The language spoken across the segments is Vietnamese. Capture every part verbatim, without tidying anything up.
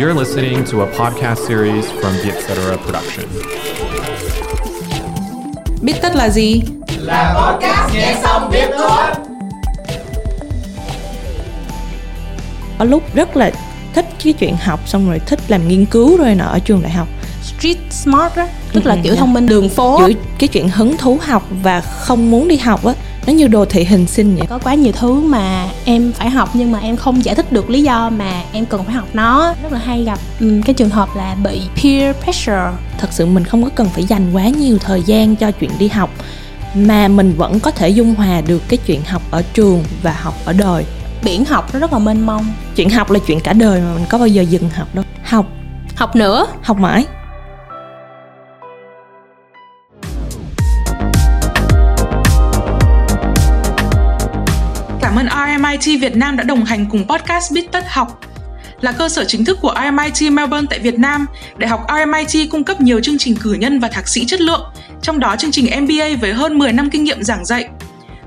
You're listening to a podcast series from Vietcetera Production. Biết tất là gì? Là podcast nghe xong biết thôi. Ở lúc rất là thích cái chuyện học, xong rồi thích làm nghiên cứu rồi nọ ở trường đại học. Street smart á, tức là ừ, kiểu dạ. thông minh đường phố. Giữa cái chuyện hứng thú học và không muốn đi học á, nó như đồ thị hình sinh vậy. Có quá nhiều thứ mà em phải học nhưng mà em không giải thích được lý do mà em cần phải học nó. Rất là hay gặp um, cái trường hợp là bị peer pressure. Thật sự mình không có cần phải dành quá nhiều thời gian cho chuyện đi học, mà mình vẫn có thể dung hòa được cái chuyện học ở trường và học ở đời. Biển học nó rất là mênh mông. Chuyện học là chuyện cả đời mà, mình có bao giờ dừng học đâu. Học Học nữa, học mãi. Cảm ơn rờ em i tê Việt Nam đã đồng hành cùng podcast Biết tất học. Là cơ sở chính thức của rờ em i tê Melbourne tại Việt Nam, Đại học rờ em i tê cung cấp nhiều chương trình cử nhân và thạc sĩ chất lượng, trong đó chương trình em bê a với hơn mười năm kinh nghiệm giảng dạy,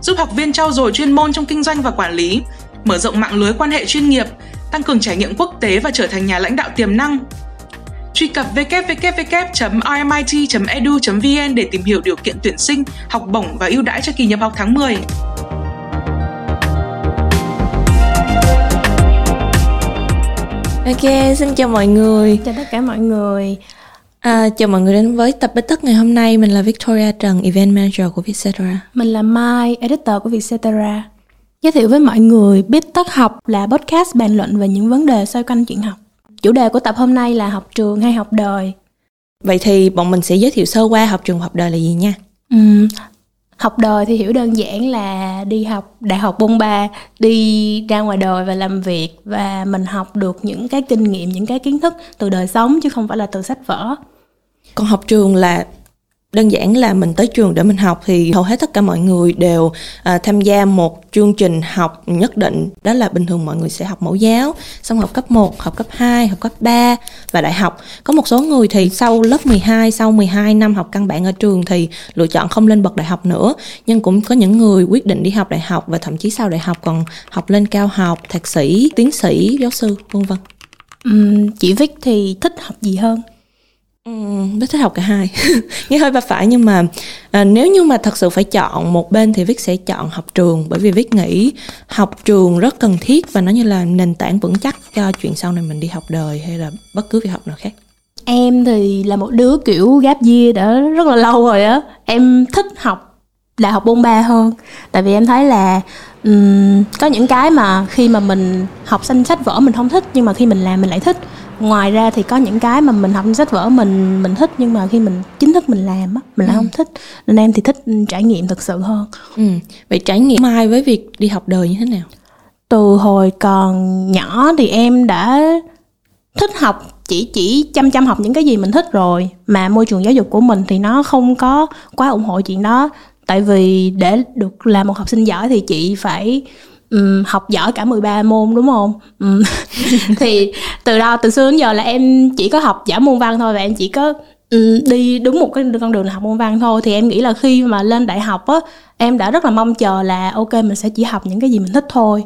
giúp học viên trau dồi chuyên môn trong kinh doanh và quản lý, mở rộng mạng lưới quan hệ chuyên nghiệp, tăng cường trải nghiệm quốc tế và trở thành nhà lãnh đạo tiềm năng. Truy cập w w w chấm r m i t chấm e d u chấm v n để tìm hiểu điều kiện tuyển sinh, học bổng và ưu đãi cho kỳ nhập học tháng mười. Ok, xin chào mọi người. Chào tất cả mọi người. À, chào mọi người đến với tập Biết tất ngày hôm nay. Mình là Victoria Trần, Event Manager của Vietcetera. Mình là Mai, Editor của Vietcetera. Giới thiệu với mọi người, Biết tất học là podcast bàn luận về những vấn đề xoay quanh chuyện học. Chủ đề của tập hôm nay là học trường hay học đời. Vậy thì bọn mình sẽ giới thiệu sơ qua học trường học đời là gì nha. Ừm. Học đời thì hiểu đơn giản là đi học đại học bôn ba, đi ra ngoài đời và làm việc, và mình học được những cái kinh nghiệm, những cái kiến thức từ đời sống chứ không phải là từ sách vở. Còn học trường là đơn giản là mình tới trường để mình học, thì hầu hết tất cả mọi người đều à, tham gia một chương trình học nhất định. Đó là bình thường mọi người sẽ học mẫu giáo, xong học cấp một, học cấp hai, học cấp ba và đại học. Có một số người thì sau lớp mười hai, sau mười hai năm học căn bản ở trường thì lựa chọn không lên bậc đại học nữa. Nhưng cũng có những người quyết định đi học đại học và thậm chí sau đại học còn học lên cao học, thạc sĩ, tiến sĩ, giáo sư, vân vân. Uhm, chị Vic thì thích học gì hơn? Biết thích học cả hai. Nghe hơi ba phải nhưng mà à, nếu như mà thật sự phải chọn một bên thì Viết sẽ chọn học trường, bởi vì Viết nghĩ học trường rất cần thiết và nó như là nền tảng vững chắc cho chuyện sau này mình đi học đời hay là bất cứ việc học nào khác. Em thì là một đứa kiểu gap year đã rất là lâu rồi á. Em thích học đại học bôn ba hơn, tại vì em thấy là um, có những cái mà khi mà mình học sách sách vở mình không thích nhưng mà khi mình làm mình lại thích. Ngoài ra thì có những cái mà mình học trong sách vở mình mình thích nhưng mà khi mình chính thức mình làm á, mình lại ừ. không thích. Nên em thì thích trải nghiệm thực sự hơn. Ừ. Vậy trải nghiệm Mai với việc đi học đời như thế nào? Từ hồi còn nhỏ thì em đã thích học, chỉ chỉ chăm chăm học những cái gì mình thích rồi. Mà môi trường giáo dục của mình thì nó không có quá ủng hộ chuyện đó. Tại vì để được làm một học sinh giỏi thì chị phải... Ừ, học giỏi cả mười ba môn đúng không? Ừ. Thì từ đó, từ xưa đến giờ là em chỉ có học giỏi môn văn thôi. Và em chỉ có ừ, đi đúng một cái con đường là học môn văn thôi. Thì em nghĩ là khi mà lên đại học á, em đã rất là mong chờ là ok, mình sẽ chỉ học những cái gì mình thích thôi.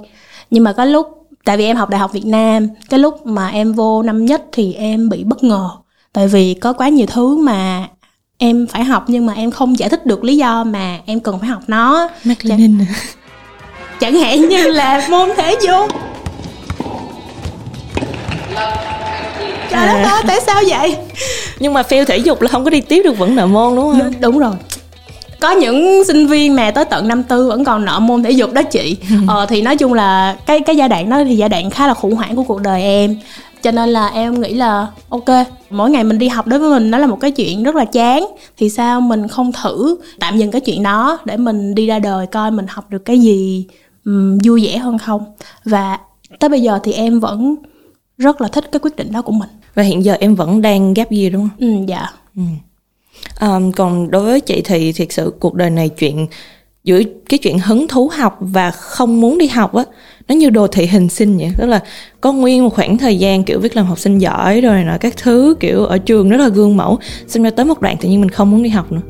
Nhưng mà cái lúc, tại vì em học Đại học Việt Nam, cái lúc mà em vô năm nhất thì em bị bất ngờ. Tại vì có quá nhiều thứ mà em phải học nhưng mà em không giải thích được lý do mà em cần phải học nó. Mạc Lê Ninh. Chẳng hạn như là môn thể dục. Trời đất ơi, tại sao vậy? Nhưng mà fail thể dục là không có đi tiếp được, vẫn nợ môn đúng không? Đúng, đúng rồi. Có những sinh viên mà tới tận năm tư vẫn còn nợ môn thể dục đó chị. Ờ, thì nói chung là cái, cái giai đoạn đó thì giai đoạn khá là khủng hoảng của cuộc đời em. Cho nên là em nghĩ là ok, mỗi ngày mình đi học đối với mình nó là một cái chuyện rất là chán. Thì sao mình không thử tạm dừng cái chuyện đó để mình đi ra đời coi mình học được cái gì Um, vui vẻ hơn không. Và tới bây giờ thì em vẫn rất là thích cái quyết định đó của mình. Và hiện giờ em vẫn đang gap year đúng không? Ừ, dạ ừ. Um, Còn đối với chị thì thiệt sự cuộc đời này chuyện giữa cái chuyện hứng thú học và không muốn đi học á, nó như đồ thị hình sinh vậy. Tức là có nguyên một khoảng thời gian kiểu Viết làm học sinh giỏi rồi nọ các thứ, kiểu ở trường rất là gương mẫu, xong ra tới một đoạn tự nhiên mình không muốn đi học nữa,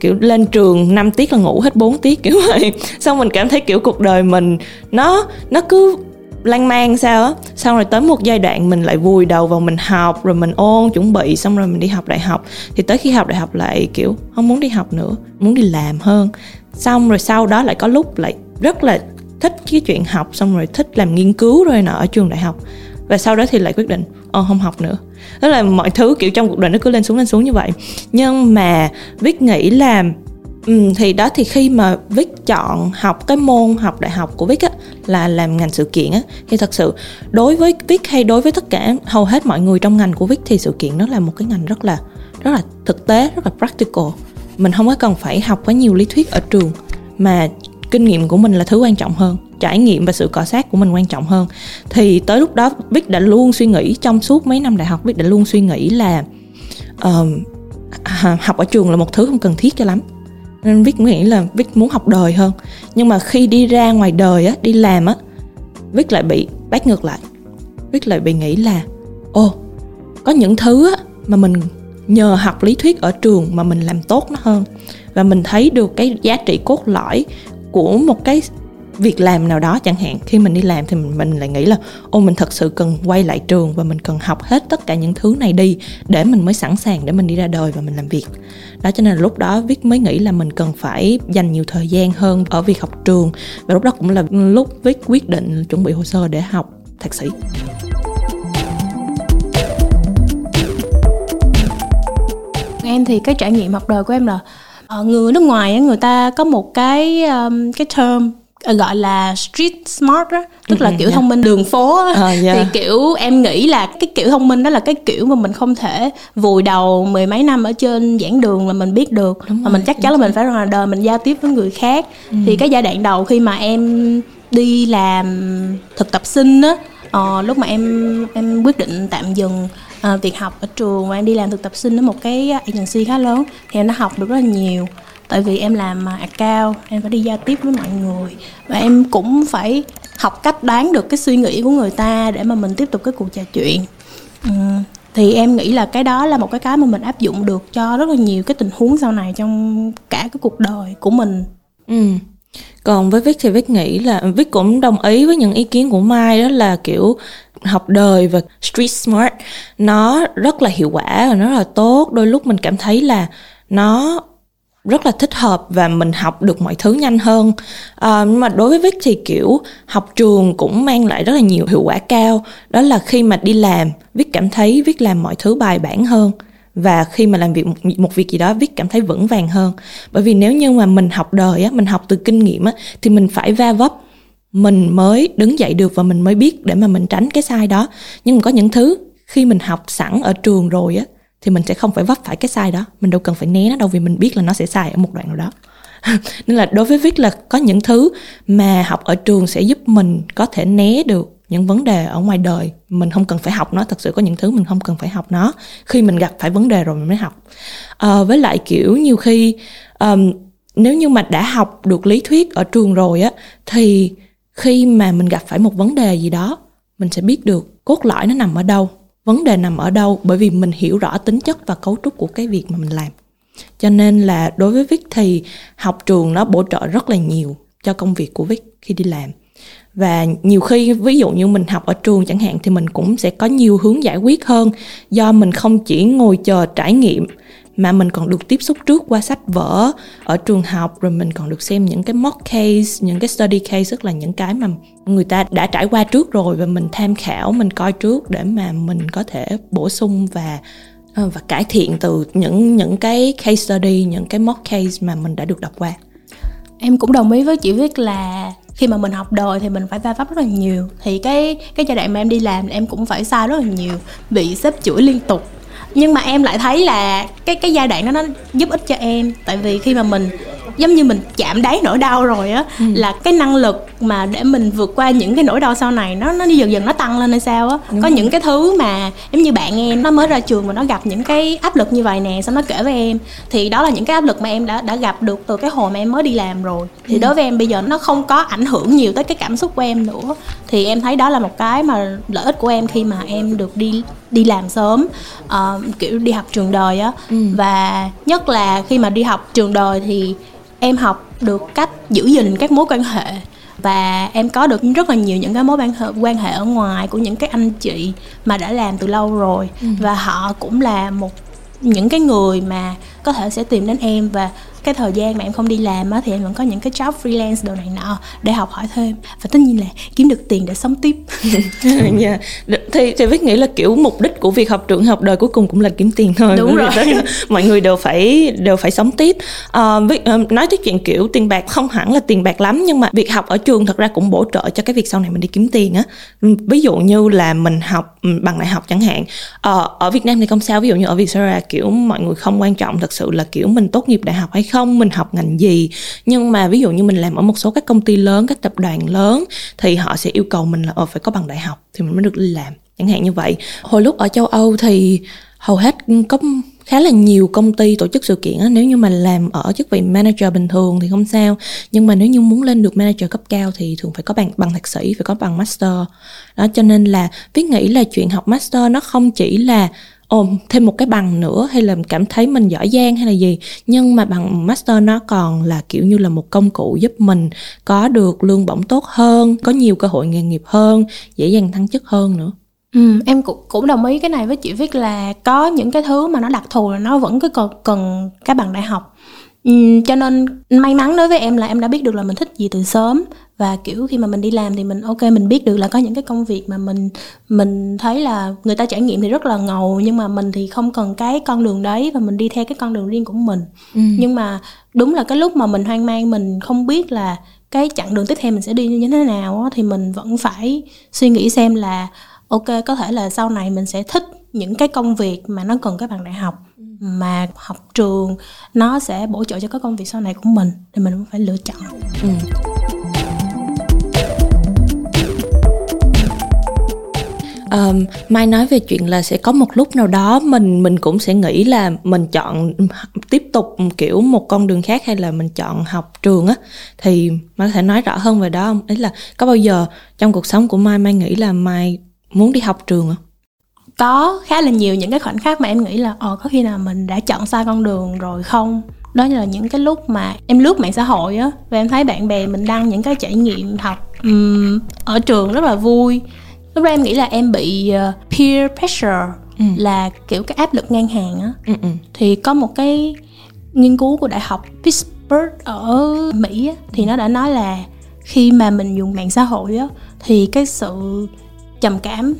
kiểu lên trường năm tiết là ngủ hết bốn tiết kiểu vậy. Xong mình cảm thấy kiểu cuộc đời mình nó nó cứ lan man sao á. Xong rồi tới một giai đoạn mình lại vùi đầu vào mình học, rồi mình ôn chuẩn bị, xong rồi mình đi học đại học. Thì tới khi học đại học lại kiểu không muốn đi học nữa, muốn đi làm hơn. Xong rồi sau đó lại có lúc lại rất là thích cái chuyện học, xong rồi thích làm nghiên cứu rồi nọ ở trường đại học. Và sau đó thì lại quyết định Ồ không học nữa. Tức là mọi thứ kiểu trong cuộc đời nó cứ lên xuống lên xuống như vậy. Nhưng mà Vic nghĩ là ừ, thì đó thì khi mà Vic chọn học cái môn học đại học của Vic á, là làm ngành sự kiện á, thì thật sự đối với Vic hay đối với tất cả hầu hết mọi người trong ngành của Vic thì sự kiện nó là một cái ngành rất là rất là thực tế, rất là practical. Mình không có cần phải học quá nhiều lý thuyết ở trường, mà kinh nghiệm của mình là thứ quan trọng hơn, trải nghiệm và sự cọ sát của mình quan trọng hơn. Thì tới lúc đó Vic đã luôn suy nghĩ, trong suốt mấy năm đại học Vic đã luôn suy nghĩ là uh, học ở trường là một thứ không cần thiết cho lắm. Nên Vic nghĩ là Vic muốn học đời hơn. Nhưng mà khi đi ra ngoài đời á, đi làm á, Vic lại bị bắt ngược lại. Vic lại bị nghĩ là Ồ, oh, có những thứ á, mà mình nhờ học lý thuyết ở trường mà mình làm tốt nó hơn. Và mình thấy được cái giá trị cốt lõi của một cái việc làm nào đó chẳng hạn. Khi mình đi làm thì mình, mình lại nghĩ là Ô mình thật sự cần quay lại trường và mình cần học hết tất cả những thứ này đi để mình mới sẵn sàng để mình đi ra đời và mình làm việc. Đó cho nên là lúc đó Vic mới nghĩ là mình cần phải dành nhiều thời gian hơn ở việc học trường. Và lúc đó cũng là lúc Vic quyết định chuẩn bị hồ sơ để học thạc sĩ. Em thì cái trải nghiệm học đời của em là người nước ngoài người ta có một cái cái term gọi là street smart đó, tức là kiểu thông minh đường phố. uh, yeah. Thì kiểu em nghĩ là cái kiểu thông minh đó là cái kiểu mà mình không thể vùi đầu mười mấy năm ở trên giảng đường là mình biết được, đúng mà rồi, mình chắc chắn là mình phải ra đời mình giao tiếp với người khác. ừ. Thì cái giai đoạn đầu khi mà em đi làm thực tập sinh á, uh, lúc mà em em quyết định tạm dừng uh, việc học ở trường và em đi làm thực tập sinh ở một cái agency khá lớn, thì em đã học được rất là nhiều. Tại vì em làm account, em phải đi giao tiếp với mọi người và em cũng phải học cách đoán được cái suy nghĩ của người ta để mà mình tiếp tục cái cuộc trò chuyện. ừ. Thì em nghĩ là cái đó là một cái cái mà mình áp dụng được cho rất là nhiều cái tình huống sau này trong cả cái cuộc đời của mình. ừ. Còn với Vic thì Vic nghĩ là Vic cũng đồng ý với những ý kiến của Mai, đó là kiểu học đời và street smart nó rất là hiệu quả và nó rất là tốt. Đôi lúc mình cảm thấy là nó rất là thích hợp và mình học được mọi thứ nhanh hơn. À, nhưng mà đối với Vic thì kiểu học trường cũng mang lại rất là nhiều hiệu quả cao. Đó là khi mà đi làm, Vic cảm thấy Vic làm mọi thứ bài bản hơn. Và khi mà làm việc một, một việc gì đó, Vic cảm thấy vững vàng hơn. Bởi vì nếu như mà mình học đời, á, mình học từ kinh nghiệm á, thì mình phải va vấp, mình mới đứng dậy được và mình mới biết để mà mình tránh cái sai đó. Nhưng mà có những thứ khi mình học sẵn ở trường rồi á, thì mình sẽ không phải vấp phải cái sai đó. Mình đâu cần phải né nó đâu vì mình biết là nó sẽ sai ở một đoạn nào đó. Nên là đối với Vic là có những thứ mà học ở trường sẽ giúp mình có thể né được những vấn đề ở ngoài đời. Mình không cần phải học nó. Thật sự có những thứ mình không cần phải học nó. Khi mình gặp phải vấn đề rồi mình mới học. à, Với lại kiểu nhiều khi um, nếu như mà đã học được lý thuyết ở trường rồi á, thì khi mà mình gặp phải một vấn đề gì đó, mình sẽ biết được cốt lõi nó nằm ở đâu, vấn đề nằm ở đâu, bởi vì mình hiểu rõ tính chất và cấu trúc của cái việc mà mình làm. Cho nên là đối với Vic thì học trường nó bổ trợ rất là nhiều cho công việc của Vic khi đi làm. Và nhiều khi ví dụ như mình học ở trường chẳng hạn thì mình cũng sẽ có nhiều hướng giải quyết hơn, do mình không chỉ ngồi chờ trải nghiệm mà mình còn được tiếp xúc trước qua sách vở ở trường học, rồi mình còn được xem những cái mock case, những cái study case, tức là những cái mà người ta đã trải qua trước rồi và mình tham khảo, mình coi trước để mà mình có thể bổ sung và và cải thiện từ những những cái case study, những cái mock case mà mình đã được đọc qua. Em cũng đồng ý với chị Viết là khi mà mình học đời thì mình phải va vấp rất là nhiều. Thì cái cái giai đoạn mà em đi làm em cũng phải sai rất là nhiều, bị sếp chửi liên tục. Nhưng mà em lại thấy là cái cái giai đoạn đó nó giúp ích cho em. Tại vì khi mà mình giống như mình chạm đáy nỗi đau rồi á, ừ. là cái năng lực mà để mình vượt qua những cái nỗi đau sau này nó nó dần dần nó tăng lên hay sao á. Đúng có rồi. Những cái thứ mà giống như bạn em nó mới ra trường mà nó gặp những cái áp lực như vậy nè, xong nó kể với em, thì đó là những cái áp lực mà em đã đã gặp được từ cái hồi mà em mới đi làm rồi. Thì ừ. đối với em bây giờ nó không có ảnh hưởng nhiều tới cái cảm xúc của em nữa. Thì em thấy đó là một cái mà lợi ích của em khi mà em được đi đi làm sớm, uh, kiểu đi học trường đời á. ừ. Và nhất là khi mà đi học trường đời thì em học được cách giữ gìn các mối quan hệ, Và em có được rất là nhiều những cái mối quan hệ ở ngoài của những cái anh chị mà đã làm từ lâu rồi. Ừ. Và họ cũng là một những cái người mà có thể sẽ tìm đến em, và cái thời gian mà em không đi làm á, thì em vẫn có những cái job freelance đồ này nọ để học hỏi thêm, và tất nhiên là kiếm được tiền để sống tiếp. Yeah. Thì, thì Viết nghĩ là kiểu mục đích của việc học trường học đời cuối cùng cũng là kiếm tiền thôi. Đúng rồi. Mọi người đều phải đều phải sống tiếp. À, Viết, nói tới chuyện kiểu tiền bạc, không hẳn là tiền bạc lắm, nhưng mà việc học ở trường thật ra cũng bổ trợ cho cái việc sau này mình đi kiếm tiền á. Ví dụ như là mình học bằng đại học chẳng hạn. À, ở Việt Nam thì không sao, ví dụ như ở Vietcetera kiểu mọi người không quan trọng thật sự là kiểu mình tốt nghiệp đại học hay không, mình học ngành gì. Nhưng mà ví dụ như mình làm ở một số các công ty lớn, các tập đoàn lớn, thì họ sẽ yêu cầu mình là ờ, phải có bằng đại học thì mình mới được đi làm, chẳng hạn như vậy. Hồi lúc ở châu Âu thì hầu hết có khá là nhiều công ty tổ chức sự kiện á, nếu như mà làm ở chức vị manager bình thường thì không sao, nhưng mà nếu như muốn lên được manager cấp cao thì thường phải có bằng, bằng thạc sĩ, phải có bằng master đó. Cho nên là Viết nghĩ là chuyện học master nó không chỉ là ồ, thêm một cái bằng nữa hay là cảm thấy mình giỏi giang hay là gì, nhưng mà bằng master nó còn là kiểu như là một công cụ giúp mình có được lương bổng tốt hơn, có nhiều cơ hội nghề nghiệp hơn, dễ dàng thăng chức hơn nữa. Ừ, em cũng cũng đồng ý cái này với chị Viết là có những cái thứ mà nó đặc thù là nó vẫn cứ còn cần cái bằng đại học. Ừ, cho nên may mắn đối với em là em đã biết được là mình thích gì từ sớm, và kiểu khi mà mình đi làm thì mình ok, mình biết được là có những cái công việc mà mình mình thấy là người ta trải nghiệm thì rất là ngầu, nhưng mà mình thì không cần cái con đường đấy và mình đi theo cái con đường riêng của mình. Ừ. Nhưng mà đúng là cái lúc mà mình hoang mang, mình không biết là cái chặng đường tiếp theo mình sẽ đi như thế nào á, thì mình vẫn phải suy nghĩ xem là ok, có thể là sau này mình sẽ thích những cái công việc mà nó cần cái bằng đại học, mà học trường nó sẽ bổ trợ cho các công việc sau này của mình, thì mình cũng phải lựa chọn. Ừ. Um, Mai nói về chuyện là sẽ có một lúc nào đó mình mình cũng sẽ nghĩ là mình chọn tiếp tục kiểu một con đường khác hay là mình chọn học trường á, thì Mai có thể nói rõ hơn về đó không? Ý là có bao giờ trong cuộc sống của Mai, Mai nghĩ là Mai muốn đi học trường không? Có khá là nhiều những cái khoảnh khắc mà em nghĩ là ờ, có khi nào mình đã chọn sai con đường rồi không? Đó là những cái lúc mà em lướt mạng xã hội á, và em thấy bạn bè mình đăng những cái trải nghiệm học um, ở trường rất là vui. Lúc đó em nghĩ là em bị uh, peer pressure, ừ. là kiểu cái áp lực ngang hàng á. Ừ, ừ. Thì có một cái nghiên cứu của Đại học Pittsburgh ở Mỹ á, thì nó đã nói là khi mà mình dùng mạng xã hội á, thì cái sự trầm cảm,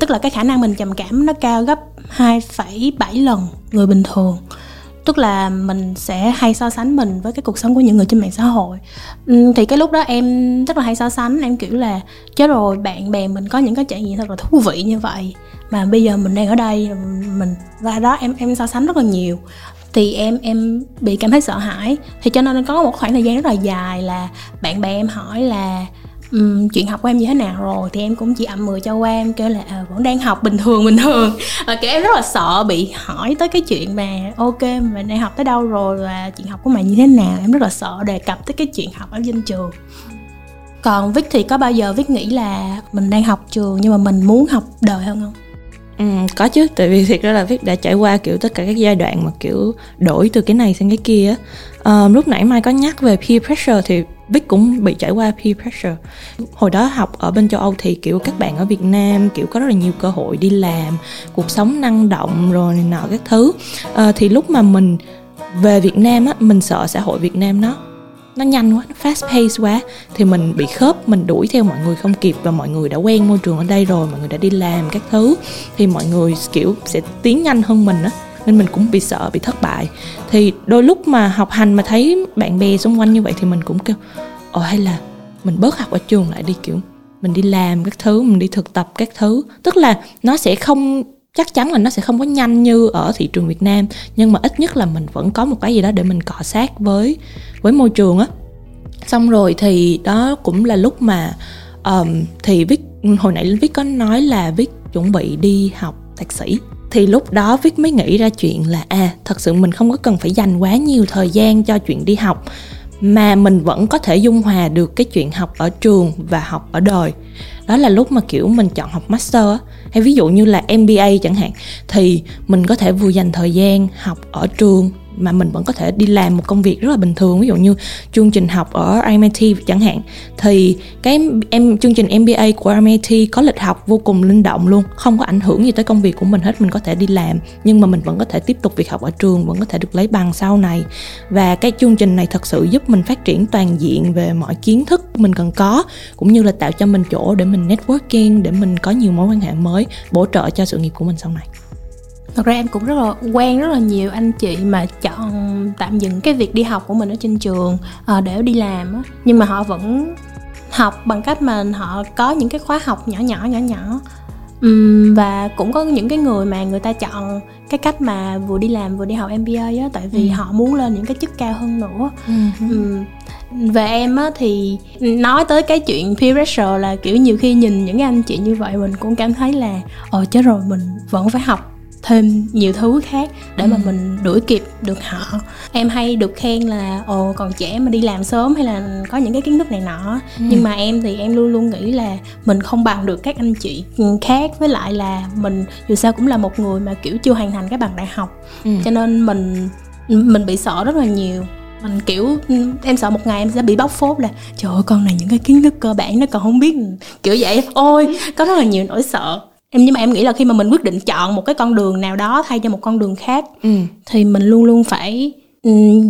tức là cái khả năng mình trầm cảm nó cao gấp hai phẩy bảy lần người bình thường. Tức là mình sẽ hay so sánh mình với cái cuộc sống của những người trên mạng xã hội. Thì cái lúc đó em rất là hay so sánh, em kiểu là chết rồi, bạn bè mình có những cái trải nghiệm thật là thú vị như vậy, mà bây giờ mình đang ở đây mình và đó, em em so sánh rất là nhiều. Thì em em bị cảm thấy sợ hãi. Thì cho nên có một khoảng thời gian rất là dài là bạn bè em hỏi là Um, chuyện học của em như thế nào rồi, thì em cũng chỉ ậm mười cho qua, em kêu là à, vẫn đang học bình thường bình thường. Và kiểu em rất là sợ bị hỏi tới cái chuyện mà ok mình đang học tới đâu rồi và chuyện học của mày như thế nào. Em rất là sợ đề cập tới cái chuyện học ở trên trường. Còn Viết thì có bao giờ Viết nghĩ là mình đang học trường nhưng mà mình muốn học đời hơn không? Ừ, có chứ, tại vì thiệt ra là Viết đã trải qua kiểu tất cả các giai đoạn mà kiểu đổi từ cái này sang cái kia. À, lúc nãy Mai có nhắc về peer pressure thì Vic cũng bị trải qua peer pressure. Hồi đó học ở bên châu Âu thì kiểu các bạn ở Việt Nam kiểu có rất là nhiều cơ hội đi làm, cuộc sống năng động rồi này nọ các thứ. À, thì lúc mà mình về Việt Nam á, mình sợ xã hội Việt Nam nó nó nhanh quá, nó fast pace quá, thì mình bị khớp, mình đuổi theo mọi người không kịp, và mọi người đã quen môi trường ở đây rồi, mọi người đã đi làm các thứ, thì mọi người kiểu sẽ tiến nhanh hơn mình á. Nên mình cũng bị sợ, bị thất bại. Thì đôi lúc mà học hành mà thấy bạn bè xung quanh như vậy thì mình cũng kêu Ồ hay là mình bớt học ở trường lại đi, kiểu mình đi làm các thứ, mình đi thực tập các thứ. Tức là nó sẽ không, chắc chắn là nó sẽ không có nhanh như ở thị trường Việt Nam, nhưng mà ít nhất là mình vẫn có một cái gì đó để mình cọ sát với, với môi trường á. Xong rồi thì đó cũng là lúc mà um, Thì Vic, hồi nãy Vic có nói là Vic chuẩn bị đi học thạc sĩ. Thì lúc đó Vic mới nghĩ ra chuyện là à, thật sự mình không có cần phải dành quá nhiều thời gian cho chuyện đi học, mà mình vẫn có thể dung hòa được cái chuyện học ở trường và học ở đời. Đó là lúc mà kiểu mình chọn học master, hay ví dụ như là em bê a chẳng hạn, thì mình có thể vừa dành thời gian học ở trường mà mình vẫn có thể đi làm một công việc rất là bình thường, ví dụ như chương trình học ở R M I T chẳng hạn, thì cái em chương trình M B A của R M I T có lịch học vô cùng linh động luôn, không có ảnh hưởng gì tới công việc của mình hết, mình có thể đi làm nhưng mà mình vẫn có thể tiếp tục việc học ở trường, vẫn có thể được lấy bằng sau này. Và cái chương trình này thật sự giúp mình phát triển toàn diện về mọi kiến thức mình cần có, cũng như là tạo cho mình chỗ để mình networking, để mình có nhiều mối quan hệ mới bổ trợ cho sự nghiệp của mình sau này. Thật ra em cũng rất là quen rất là nhiều anh chị mà chọn tạm dừng cái việc đi học của mình ở trên trường để đi làm, nhưng mà họ vẫn học bằng cách mà họ có những cái khóa học nhỏ nhỏ nhỏ nhỏ. Và cũng có những cái người mà người ta chọn cái cách mà vừa đi làm vừa đi học M B A á, tại vì ừ. họ muốn lên những cái chức cao hơn nữa. ừ. Ừ. Về em á, thì nói tới cái chuyện peer pressure là kiểu nhiều khi nhìn những anh chị như vậy mình cũng cảm thấy là Ờ chết rồi mình vẫn phải học thêm nhiều thứ khác để ừ. mà mình đuổi kịp được họ. Em hay được khen là ồ còn trẻ mà đi làm sớm hay là có những cái kiến thức này nọ. ừ. Nhưng mà em thì em luôn luôn nghĩ là mình không bằng được các anh chị khác, với lại là mình dù sao cũng là một người mà kiểu chưa hoàn thành cái bằng đại học. ừ. Cho nên mình mình bị sợ rất là nhiều. Mình kiểu em sợ một ngày em sẽ bị bóc phốt là trời ơi con này những cái kiến thức cơ bản nó còn không biết, kiểu vậy. Ôi có rất là nhiều nỗi sợ. Em nhưng mà em nghĩ là khi mà mình quyết định chọn một cái con đường nào đó thay cho một con đường khác ừ. thì mình luôn luôn phải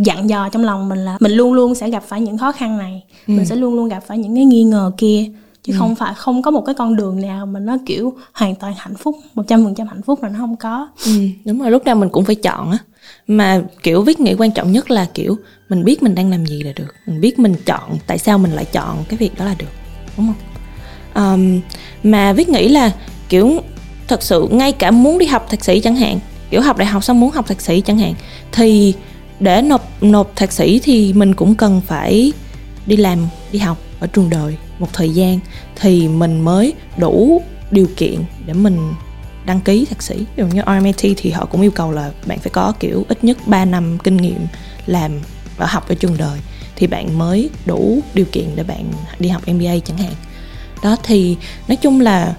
dặn dò trong lòng mình là mình luôn luôn sẽ gặp phải những khó khăn này, ừ. mình sẽ luôn luôn gặp phải những cái nghi ngờ kia, chứ ừ. không phải không có một cái con đường nào mà nó kiểu hoàn toàn hạnh phúc, một trăm phần trăm hạnh phúc là nó không có. Ừ, đúng rồi, lúc nào mình cũng phải chọn á. Mà kiểu viết nghĩ quan trọng nhất là kiểu mình biết mình đang làm gì là được, mình biết mình chọn, tại sao mình lại chọn cái việc đó là được, đúng không? Um, mà viết nghĩ là kiểu thật sự ngay cả muốn đi học thạc sĩ chẳng hạn, kiểu học đại học xong muốn học thạc sĩ chẳng hạn, thì để nộp nộp thạc sĩ thì mình cũng cần phải đi làm, đi học ở trường đời một thời gian thì mình mới đủ điều kiện để mình đăng ký thạc sĩ. Ví dụ như R M I T thì họ cũng yêu cầu là bạn phải có kiểu ít nhất ba năm kinh nghiệm làm và học ở trường đời thì bạn mới đủ điều kiện để bạn đi học M B A chẳng hạn. Đó, thì nói chung là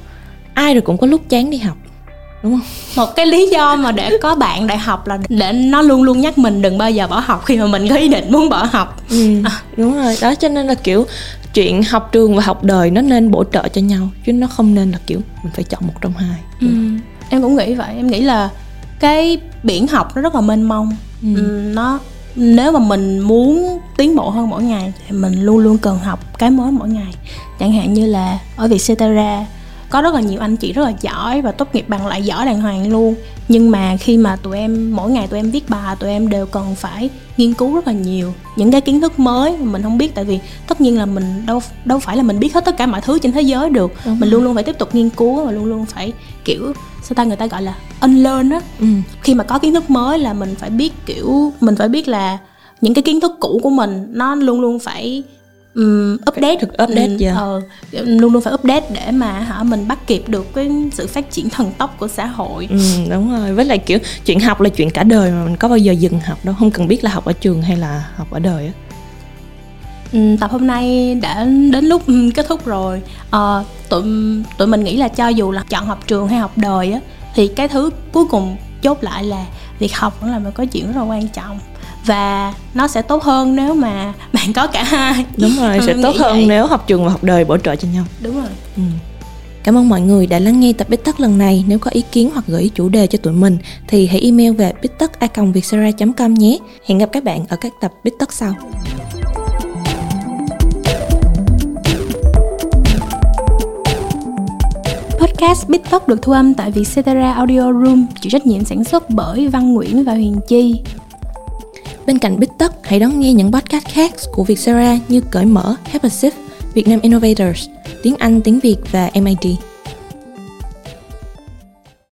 ai rồi cũng có lúc chán đi học, đúng không? Một cái lý do mà để có bạn đại học là để nó luôn luôn nhắc mình đừng bao giờ bỏ học khi mà mình có ý định muốn bỏ học. Ừ, à. Đúng rồi, đó cho nên là kiểu chuyện học trường và học đời nó nên bổ trợ cho nhau, chứ nó không nên là kiểu mình phải chọn một trong hai. ừ. Ừ. Em cũng nghĩ vậy, em nghĩ là cái biển học nó rất là mênh mông. ừ. Ừ, nó nếu mà mình muốn tiến bộ hơn mỗi ngày thì mình luôn luôn cần học cái mới mỗi ngày. Chẳng hạn như là ở Vietcetera có rất là nhiều anh chị rất là giỏi và tốt nghiệp bằng loại giỏi đàng hoàng luôn, nhưng mà khi mà tụi em mỗi ngày tụi em viết bài, tụi em đều cần phải nghiên cứu rất là nhiều những cái kiến thức mới mà mình không biết, tại vì tất nhiên là mình đâu đâu phải là mình biết hết tất cả mọi thứ trên thế giới được. ừ. Mình luôn luôn phải tiếp tục nghiên cứu và luôn luôn phải kiểu sao ta người ta gọi là unlearn á. ừ. Khi mà có kiến thức mới là mình phải biết kiểu mình phải biết là những cái kiến thức cũ của mình nó luôn luôn phải Um, update được update um, yeah. uh, luôn luôn phải update để mà hả mình bắt kịp được cái sự phát triển thần tốc của xã hội. Ừ, đúng rồi, với lại kiểu chuyện học là chuyện cả đời mà, mình có bao giờ dừng học đâu, không cần biết là học ở trường hay là học ở đời á. Um, tập hôm nay đã đến lúc um, kết thúc rồi. Uh, tụi tụi mình nghĩ là cho dù là chọn học trường hay học đời á, thì cái thứ cuối cùng chốt lại là việc học vẫn là một cái chuyện rất là quan trọng. Và nó sẽ tốt hơn nếu mà bạn có cả hai. Đúng rồi, sẽ tốt hơn vậy. Nếu học trường và học đời bổ trợ cho nhau. Đúng rồi. ừ. Cảm ơn mọi người đã lắng nghe tập Biết Tất lần này. Nếu có ý kiến hoặc gửi chủ đề cho tụi mình thì hãy email về bít tất a còng vietcetera chấm com nhé. Hẹn gặp các bạn ở các tập Biết Tất sau. Podcast Biết Tất được thu âm tại Vietcetera Audio Room, chịu trách nhiệm sản xuất bởi Văn Nguyễn và Huyền Chi. Bên cạnh Biết Tất, hãy đón nghe những podcast khác của Vietcetera như Cởi Mở, Hepasif, Vietnam Innovators, Tiếng Anh, Tiếng Việt và M I T.